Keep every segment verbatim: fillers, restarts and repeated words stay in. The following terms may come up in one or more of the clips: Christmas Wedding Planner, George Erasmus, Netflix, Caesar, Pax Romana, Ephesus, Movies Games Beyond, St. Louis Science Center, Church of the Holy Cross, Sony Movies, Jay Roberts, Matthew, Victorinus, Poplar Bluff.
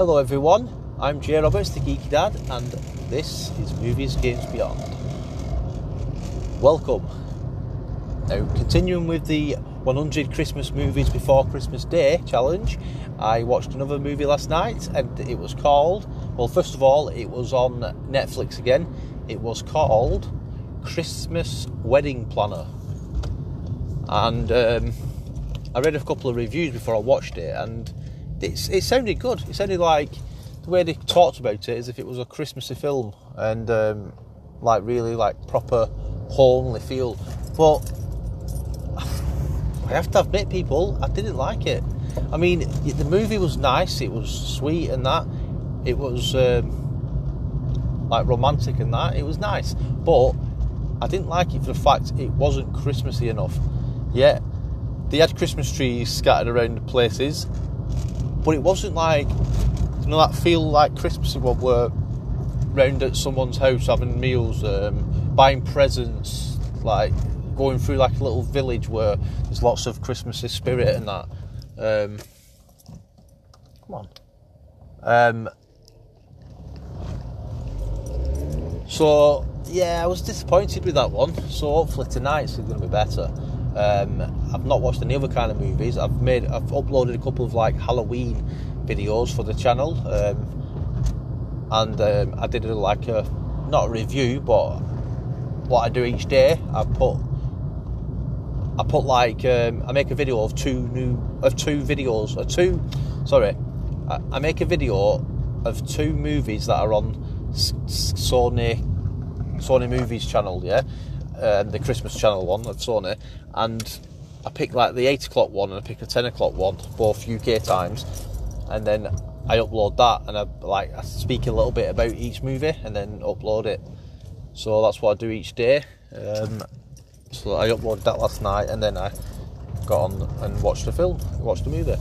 Hello everyone, I'm Jay Roberts, the Geeky Dad, and this is Movies Games Beyond. Welcome. Now, continuing with the one hundred Christmas Movies Before Christmas Day challenge, I watched another movie last night, and it was called, well first of all, it was on Netflix again, it was called Christmas Wedding Planner. And um, I read a couple of reviews before I watched it, and it's, it sounded good. It sounded like, the way they talked about it is if it was a Christmassy film, and um, like really like proper homely feel. But I have to admit, people, I didn't like it. I mean, the movie was nice, it was sweet and that, it was um, like romantic and that, it was nice, but I didn't like it for the fact it wasn't Christmassy enough. Yeah, they had Christmas trees scattered around the places, but it wasn't like, you know, that feel like Christmassy one where round at someone's house having meals, um, buying presents, like going through like a little village where there's lots of Christmassy spirit and that. Um, come on. Um, so, yeah, I was disappointed with that one. So hopefully tonight's going to be better. Um, I've not watched any other kind of movies. I've made, I've uploaded a couple of like Halloween videos for the channel. Um, and um, I did a, like a, not a review, but what I do each day, I put... I put like um, I make a video of two new of two videos or two sorry I, I make a video of two movies that are on S- S- Sony Sony Movies channel, yeah, um, the Christmas channel one at Sony, and I pick like the eight o'clock one and I pick a ten o'clock one, both U K times, and then I upload that and I like I speak a little bit about each movie and then upload it. So that's what I do each day. Um, So I uploaded that last night, and then I got on and watched the film, watched the movie.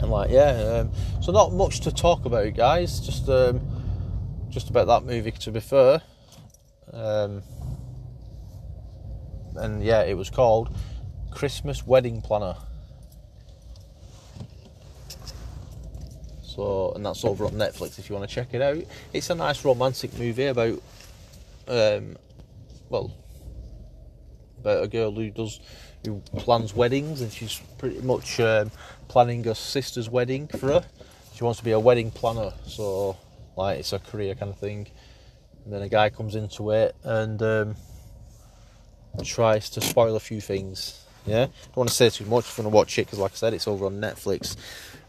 I'm like, yeah. Um, so not much to talk about, guys. Just, um, just about that movie, to be fair. Um, and yeah, it was called Christmas Wedding Planner. So, and that's over on Netflix if you want to check it out. It's a nice romantic movie about, um, well. about a girl who does, who plans weddings, and she's pretty much um, planning her sister's wedding for her. She wants to be a wedding planner, so like it's a career kind of thing. And then a guy comes into it and um, tries to spoil a few things. Yeah, don't want to say too much if you want to watch it, because like I said, it's over on Netflix.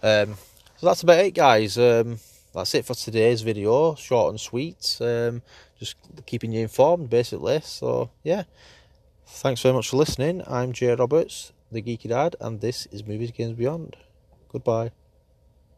Um, so that's about it, guys. Um, that's it for today's video, short and sweet. Um, just keeping you informed, basically. So yeah. Thanks very much for listening. I'm Jay Roberts, the Geeky Dad, and this is Movies Games Beyond. Goodbye.